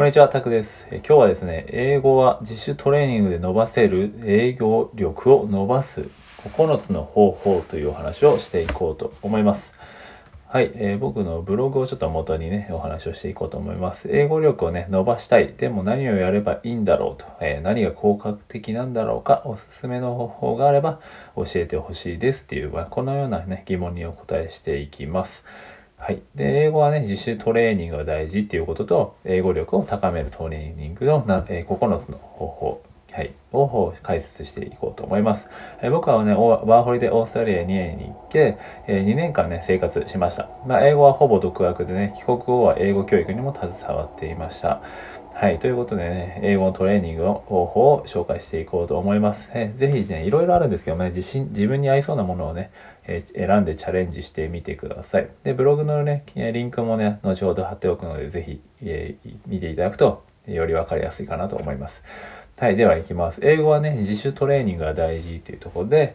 こんにちは、タクです。今日はですね、英語は自主トレーニングで伸ばせる英語力を伸ばす9つの方法というお話をしていこうと思います。はい、僕のブログをちょっと元にね、お話をしていこうと思います。英語力をね、伸ばしたい。でも何をやればいいんだろうと、何が効果的なんだろうか、おすすめの方法があれば教えてほしいですっていう、このようなね、疑問にお答えしていきます。はい。で、英語はね、自主トレーニングが大事っていうことと、英語力を高めるトレーニングの9つの方法。はい、を解説していこうと思います。僕はね、ワーホリでオーストラリアに行って、2年間ね、生活しました。英語はほぼ独学でね、帰国後は英語教育にも携わっていました。はい、ということでね、英語のトレーニングの方法を紹介していこうと思います。ぜひね、いろいろあるんですけどね、自分に合いそうなものをね、選んでチャレンジしてみてください。で、ブログのね、リンクもね、後ほど貼っておくので、ぜひ、見ていただくと、より分かりやすいかなと思います。はい、では行きます。英語はね、自主トレーニングが大事というところで、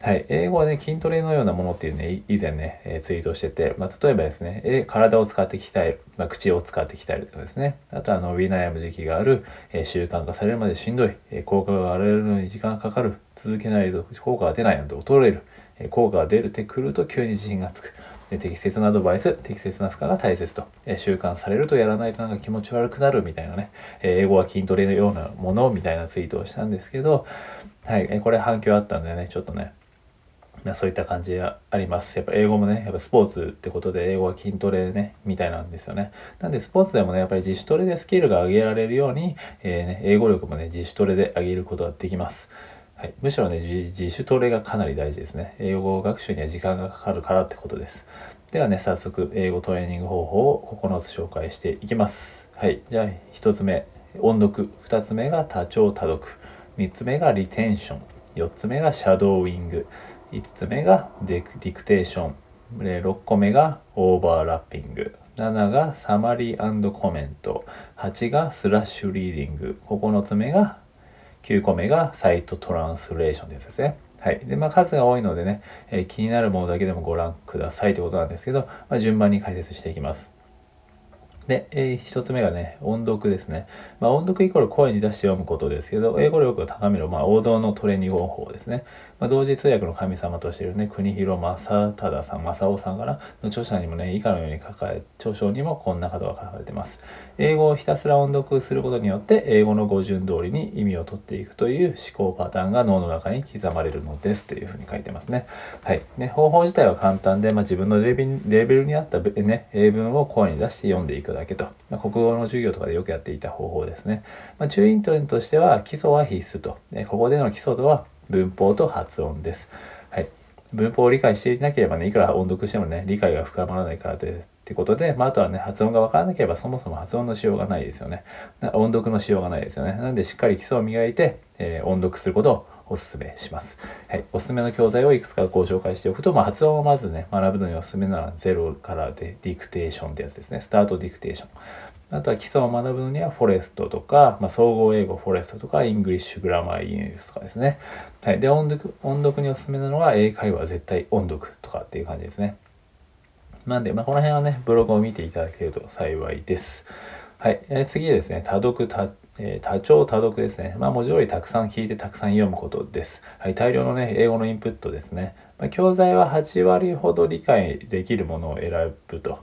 はい、英語はね、筋トレのようなものっていうね、以前ね、ツイートしてて、例えばですね、体を使って鍛える、口を使って鍛えるとかですね、あとは伸び悩む時期がある、習慣化されるまでしんどい、効果が現れるのに時間がかかる、続けないと効果が出ないので衰える、効果が出てくると急に自信がつく。適切なアドバイス、適切な負荷が大切と、習慣されるとやらないとなんか気持ち悪くなるみたいなね、英語は筋トレのようなものみたいなツイートをしたんですけど、はい、これ反響あったんでね、ちょっとね、そういった感じがあります。やっぱ英語もね、やっぱスポーツってことで英語は筋トレね、みたいなんですよね。なんでスポーツでもね、やっぱり自主トレでスキルが上げられるように、英語力もね、自主トレで上げることができます。はい、むしろね、自主トレがかなり大事ですね。英語学習には時間がかかるからってことです。ではね、早速、英語トレーニング方法を9つ紹介していきます。はい、じゃあ1つ目、音読。2つ目が多聴多読。3つ目がリテンション。4つ目がシャドーイング。5つ目がディクテーション。6個目がオーバーラッピング。7がサマリー&コメント。8がスラッシュリーディング。9個目がサイトトランスレーションですね。はい。で、数が多いのでね、気になるものだけでもご覧くださいということなんですけど、順番に解説していきます。で、1つ目がね、音読ですね。音読イコール声に出して読むことですけど、英語力を高める、王道のトレーニング方法ですね。同時通訳の神様としているね、国広正忠さん、正雄さんからの著者にもね、以下のように著書にもこんなことが書かれています。英語をひたすら音読することによって、英語の語順通りに意味を取っていくという思考パターンが脳の中に刻まれるのですというふうに書いてますね。はい。ね、方法自体は簡単で、自分のレベルに合ったね、英文を声に出して読んでいくだけと、国語の授業とかでよくやっていた方法ですね。注意点としては、基礎は必須と、ここでの基礎とは文法と発音です。はい、文法を理解していなければね、いくら音読してもね、理解が深まらないからってことで、あとはね、発音が分からなければそもそも発音のしようがないですよね。音読のしようがないですよね。なのでしっかり基礎を磨いて、音読することをおすすめします。はい、おすすめの教材をいくつかご紹介しておくと、発音をまずね、学ぶのにおすすめなら0からでディクテーションってやつですね。スタートディクテーション。あとは基礎を学ぶのにはフォレストとか、総合英語フォレストとか、イングリッシュグラマーイングとかですね。はい、で、音読におすすめなのは、英会話は絶対音読とかっていう感じですね。なんで、この辺はね、ブログを見ていただけると幸いです。はい、次ですね、多聴多読ですね。文字通りたくさん聞いてたくさん読むことです。はい、大量のね、英語のインプットですね。教材は8割ほど理解できるものを選ぶと。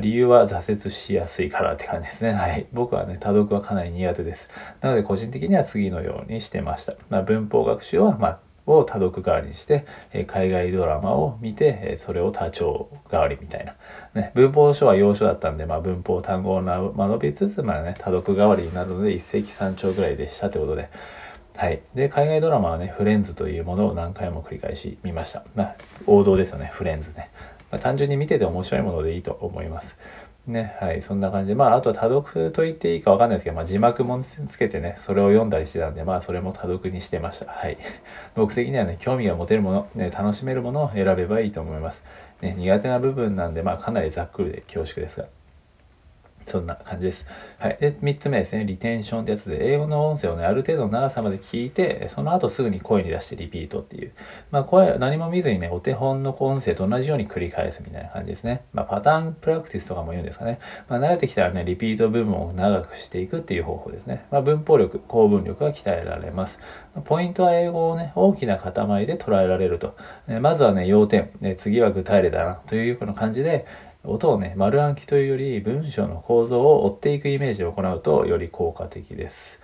理由は挫折しやすいからって感じですね。はい。僕はね、多読はかなり苦手です。なので、個人的には次のようにしてました。文法学習は、を多読代わりにして、海外ドラマを見て、それを多聴代わりみたいな、ね、文法書は要所だったんで、文法単語を学びつつ、多読代わりになるので一石三鳥ぐらいでしたということで、はい、で海外ドラマはね、フレンズというものを何回も繰り返し見ました。王道ですよね、フレンズね。単純に見てて面白いものでいいと思います。ね、はい、そんな感じで、あとは多読と言っていいかわかんないですけど、字幕もつけてね、それを読んだりしてたんで、それも多読にしてました。はい。僕的にはね、興味が持てるもの、ね、楽しめるものを選べばいいと思います。ね、苦手な部分なんで、かなりざっくりで恐縮ですが。そんな感じです。はい。で、3つ目ですね。リテンションってやつで、英語の音声をね、ある程度の長さまで聞いて、その後すぐに声に出してリピートっていう。まあ、声、何も見ずにね、お手本の音声と同じように繰り返すみたいな感じですね。まあ、パターンプラクティスとかも言うんですかね。まあ、慣れてきたらね、リピート部分を長くしていくっていう方法ですね。まあ、文法力、構文力が鍛えられます。ポイントは英語をね、大きな塊で捉えられると。まずはね、要点。次は具体例だなというような感じで、音をね、丸暗記というより文章の構造を追っていくイメージを行うとより効果的です。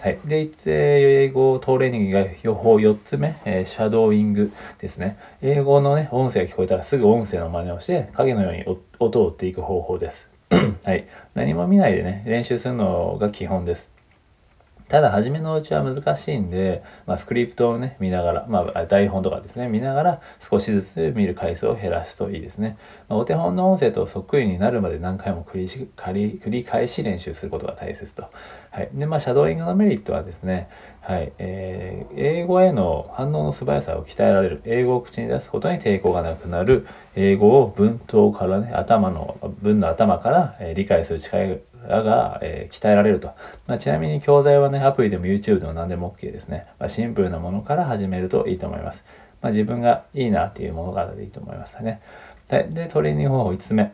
はい。で、英語トレーニングが予報4つ目、シャドーイングですね。英語のね、音声が聞こえたらすぐ音声の真似をして、影のように音を追っていく方法です。はい。何も見ないでね、練習するのが基本です。ただ、初めのうちは難しいんで、まあ、スクリプトをね、見ながら、まあ、台本とかですね、見ながら少しずつ見る回数を減らすといいですね。まあ、お手本の音声とそっくりになるまで何回も繰り返し練習することが大切と。はい。で、まあ、シャドーイングのメリットはですね、はい。英語への反応の素早さを鍛えられる。英語を口に出すことに抵抗がなくなる。英語を文頭からね、文の頭から理解する力が鍛えられると。まあ、ちなみに教材はね、アプリでも YouTube でも何でも OK ですね。まあ、シンプルなものから始めるといいと思います。まあ、自分がいいなっていうものからでいいと思いますね。で、トレーニング方法5つ目。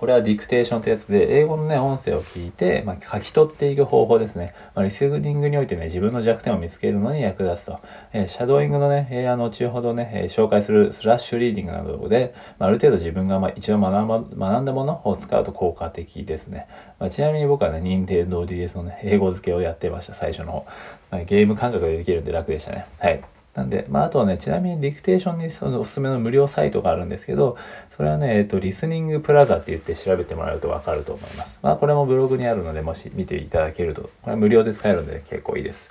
これはディクテーションというやつで、英語のね、音声を聞いて、まあ、書き取っていく方法ですね。まあ、リスニングにおいてね、自分の弱点を見つけるのに役立つと。シャドーイングのね、後ほどね、紹介するスラッシュリーディングなどで、まあ、ある程度自分がまあ一度学んだものを使うと効果的ですね。まあ、ちなみに僕はね、Nintendo DS のね、英語付けをやってました、最初の方。まあ、ゲーム感覚でできるんで楽でしたね。はい。なんで、まあ、あとはね、ちなみにディクテーションにそのおすすめの無料サイトがあるんですけど、それはね、リスニングプラザって言って調べてもらうとわかると思います。まあ、これもブログにあるので、もし見ていただけると、これは無料で使えるので結構いいです。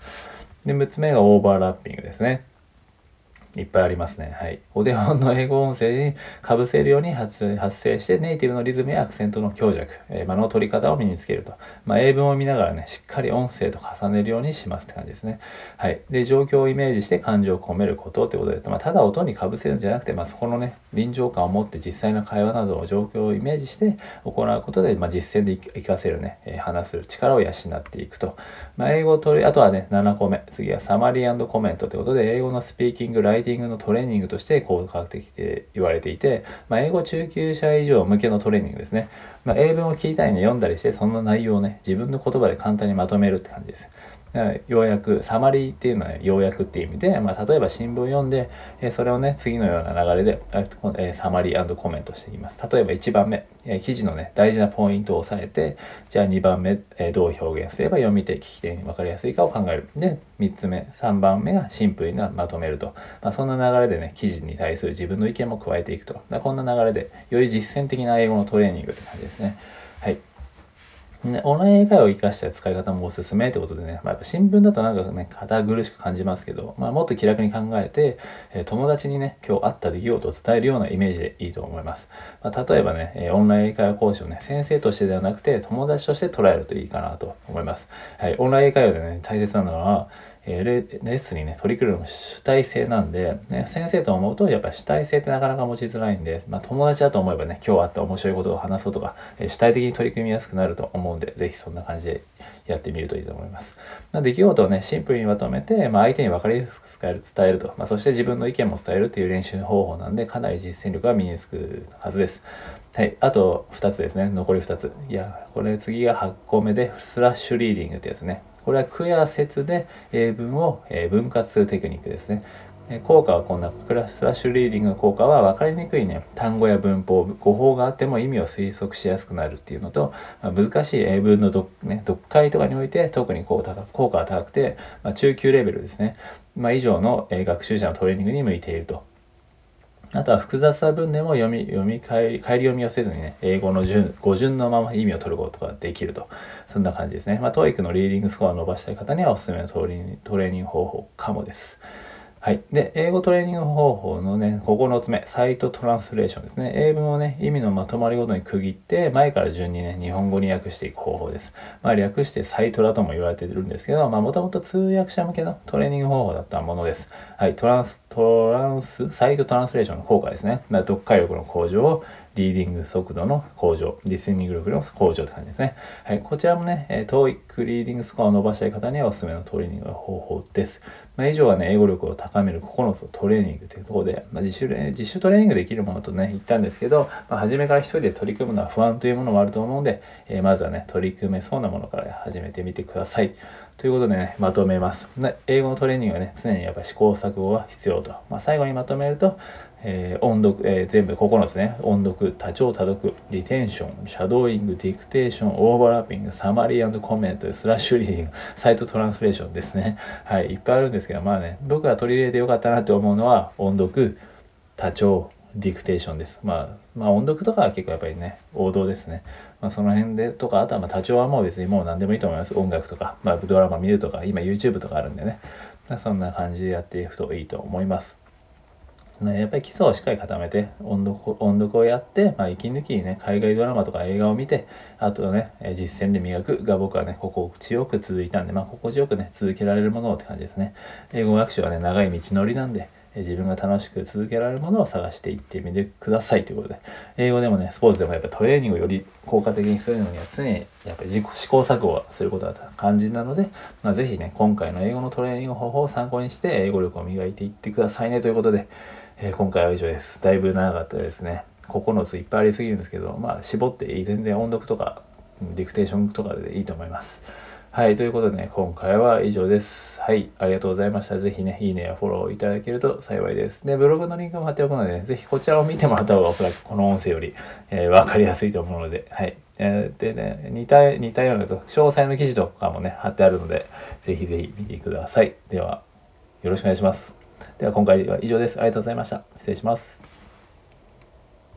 で、6つ目がオーバーラッピングですね。いっぱいありますね。はい。お手本の英語音声に被せるように発声して、ネイティブのリズムやアクセントの強弱、間の取り方を身につけると。まあ、英文を見ながらね、しっかり音声と重ねるようにしますって感じですね。はい。で、状況をイメージして感情を込めることってことで、まあ、ただ音に被せるんじゃなくて、まあ、そこのね、臨場感を持って実際の会話などの状況をイメージして行うことで、まあ、実践で活かせるね、話す力を養っていくと。まあ、英語を取り、あとはね、7個目。次はサマリー&コメントってことで、英語のスピーキング、ライティングのトレーニングとして効果的って言われていて、まあ、英語中級者以上向けのトレーニングですね。まあ、英文を聞いたり、ね、読んだりして、その内容をね、自分の言葉で簡単にまとめるって感じです。要約、サマリーっていうのは、ね、要約っていう意味で、まあ、例えば新聞読んで、それをね、次のような流れで、サマリー&コメントしていきます。例えば1番目、記事のね、大事なポイントを押さえて、じゃあ2番目、どう表現すれば読み手、聞き手に分かりやすいかを考える。で、3つ目、3番目がシンプルにまとめると。まあ、そんな流れでね、記事に対する自分の意見も加えていくと。こんな流れで、より実践的な英語のトレーニングって感じですね。はい。オンライン英会話を生かした使い方もおすすめってことでね、まあ、やっぱ新聞だとなんかね、堅苦しく感じますけど、まあ、もっと気楽に考えて、友達にね、今日会った出来事を伝えるようなイメージでいいと思います。まあ、例えばね、オンライン英会話講師をね、先生としてではなくて、友達として捉えるといいかなと思います。はい、オンライン英会話でね、大切なのは、レッスンにね、取り組むのも主体性なんで、ね、先生と思うと、やっぱ主体性ってなかなか持ちづらいんで、まあ、友達だと思えばね、今日あった面白いことを話そうとか、主体的に取り組みやすくなると思うんで、ぜひそんな感じでやってみるといいと思います。出来事をね、シンプルにまとめて、まあ、相手に分かりやすく伝えると、まあ、そして自分の意見も伝えるっていう練習方法なんで、かなり実践力が身につくはずです。はい。あと2つですね。残り2つ。いや、これ次が8個目で、スラッシュリーディングってやつね。これは句や節で英文を分割するテクニックですね。効果はこんな、スラッシュリーディングの効果は分かりにくいね、単語や文法、語法があっても意味を推測しやすくなるっていうのと、難しい英文の読解とかにおいて特に効果が高くて、まあ、中級レベルですね。まあ、以上の学習者のトレーニングに向いていると。あとは複雑な文でも返り読みをせずにね、英語の語順のまま意味を取ることができると。そんな感じですね。まあ、TOEIC のリーディングスコアを伸ばしたい方にはおすすめのトレーニング方法かもです。はい。で、英語トレーニング方法のね、9つ目、サイトトランスレーションですね。英文をね、意味のまとまりごとに区切って、前から順にね、日本語に訳していく方法です。まあ、略してサイトラとも言われてるんですけど、まあ、もともと通訳者向けのトレーニング方法だったものです。はい。サイトトランスレーションの効果ですね。まあ、読解力の向上を、リーディング速度の向上、リスニング力の向上って感じですね。はい、こちらもね、TOEIC リーディングスコアを伸ばしたい方にはおすすめのトレーニングの方法です。まあ、以上はね、英語力を高める9つのトレーニングというところで、まあ、実習トレーニングできるものとね、言ったんですけど、まあ、初めから一人で取り組むのは不安というものもあると思うので、まずはね、取り組めそうなものから始めてみてください。ということでね、まとめます。英語のトレーニングはね、常にやっぱ試行錯誤が必要と。まあ、最後にまとめると、音読、全部9つね、音読、多聴多読、リテンション、シャドーイング、ディクテーション、オーバーラッピング、サマリー&コメント、スラッシュリーディング、サイトトランスレーションですね。はい、いっぱいあるんですけど、まあね、僕が取り入れてよかったなって思うのは、音読、多聴、ディクテーションです。まあ音読とかは結構やっぱりね、王道ですね。まあ、その辺でとか、あとはまあ多聴はもう別にもう何でもいいと思います。音楽とか、まあ、ドラマ見るとか、今 YouTube とかあるんでね。そんな感じでやっていくといいと思います。やっぱり基礎をしっかり固めて音読をやって、まあ、息抜きにね、海外ドラマとか映画を見て、あとね、実践で磨くが僕はね、心地よく続いたんで、まあ、心地よくね、続けられるものをって感じですね。英語学習はね、長い道のりなんで、自分が楽しく続けられるものを探していってみてくださいということで、英語でもね、スポーツでもやっぱトレーニングをより効果的にするのには常にやっぱり試行錯誤をすることだった感じなので、まあ、ぜひね、今回の英語のトレーニング方法を参考にして英語力を磨いていってくださいねということで、今回は以上です。だいぶ長かったですね。9ついっぱいありすぎるんですけど、まあ絞って全然音読とかディクテーションとかでいいと思います。はい、ということでね、今回は以上です。はい、ありがとうございました。ぜひね、いいねやフォローいただけると幸いです。で、ブログのリンクも貼っておくので、ね、ぜひこちらを見てもらった方がおそらくこの音声より、分かりやすいと思うので、はい。でね、似たような詳細の記事とかもね、貼ってあるので、ぜひぜひ見てください。では、よろしくお願いします。では、今回は以上です。ありがとうございました。失礼します。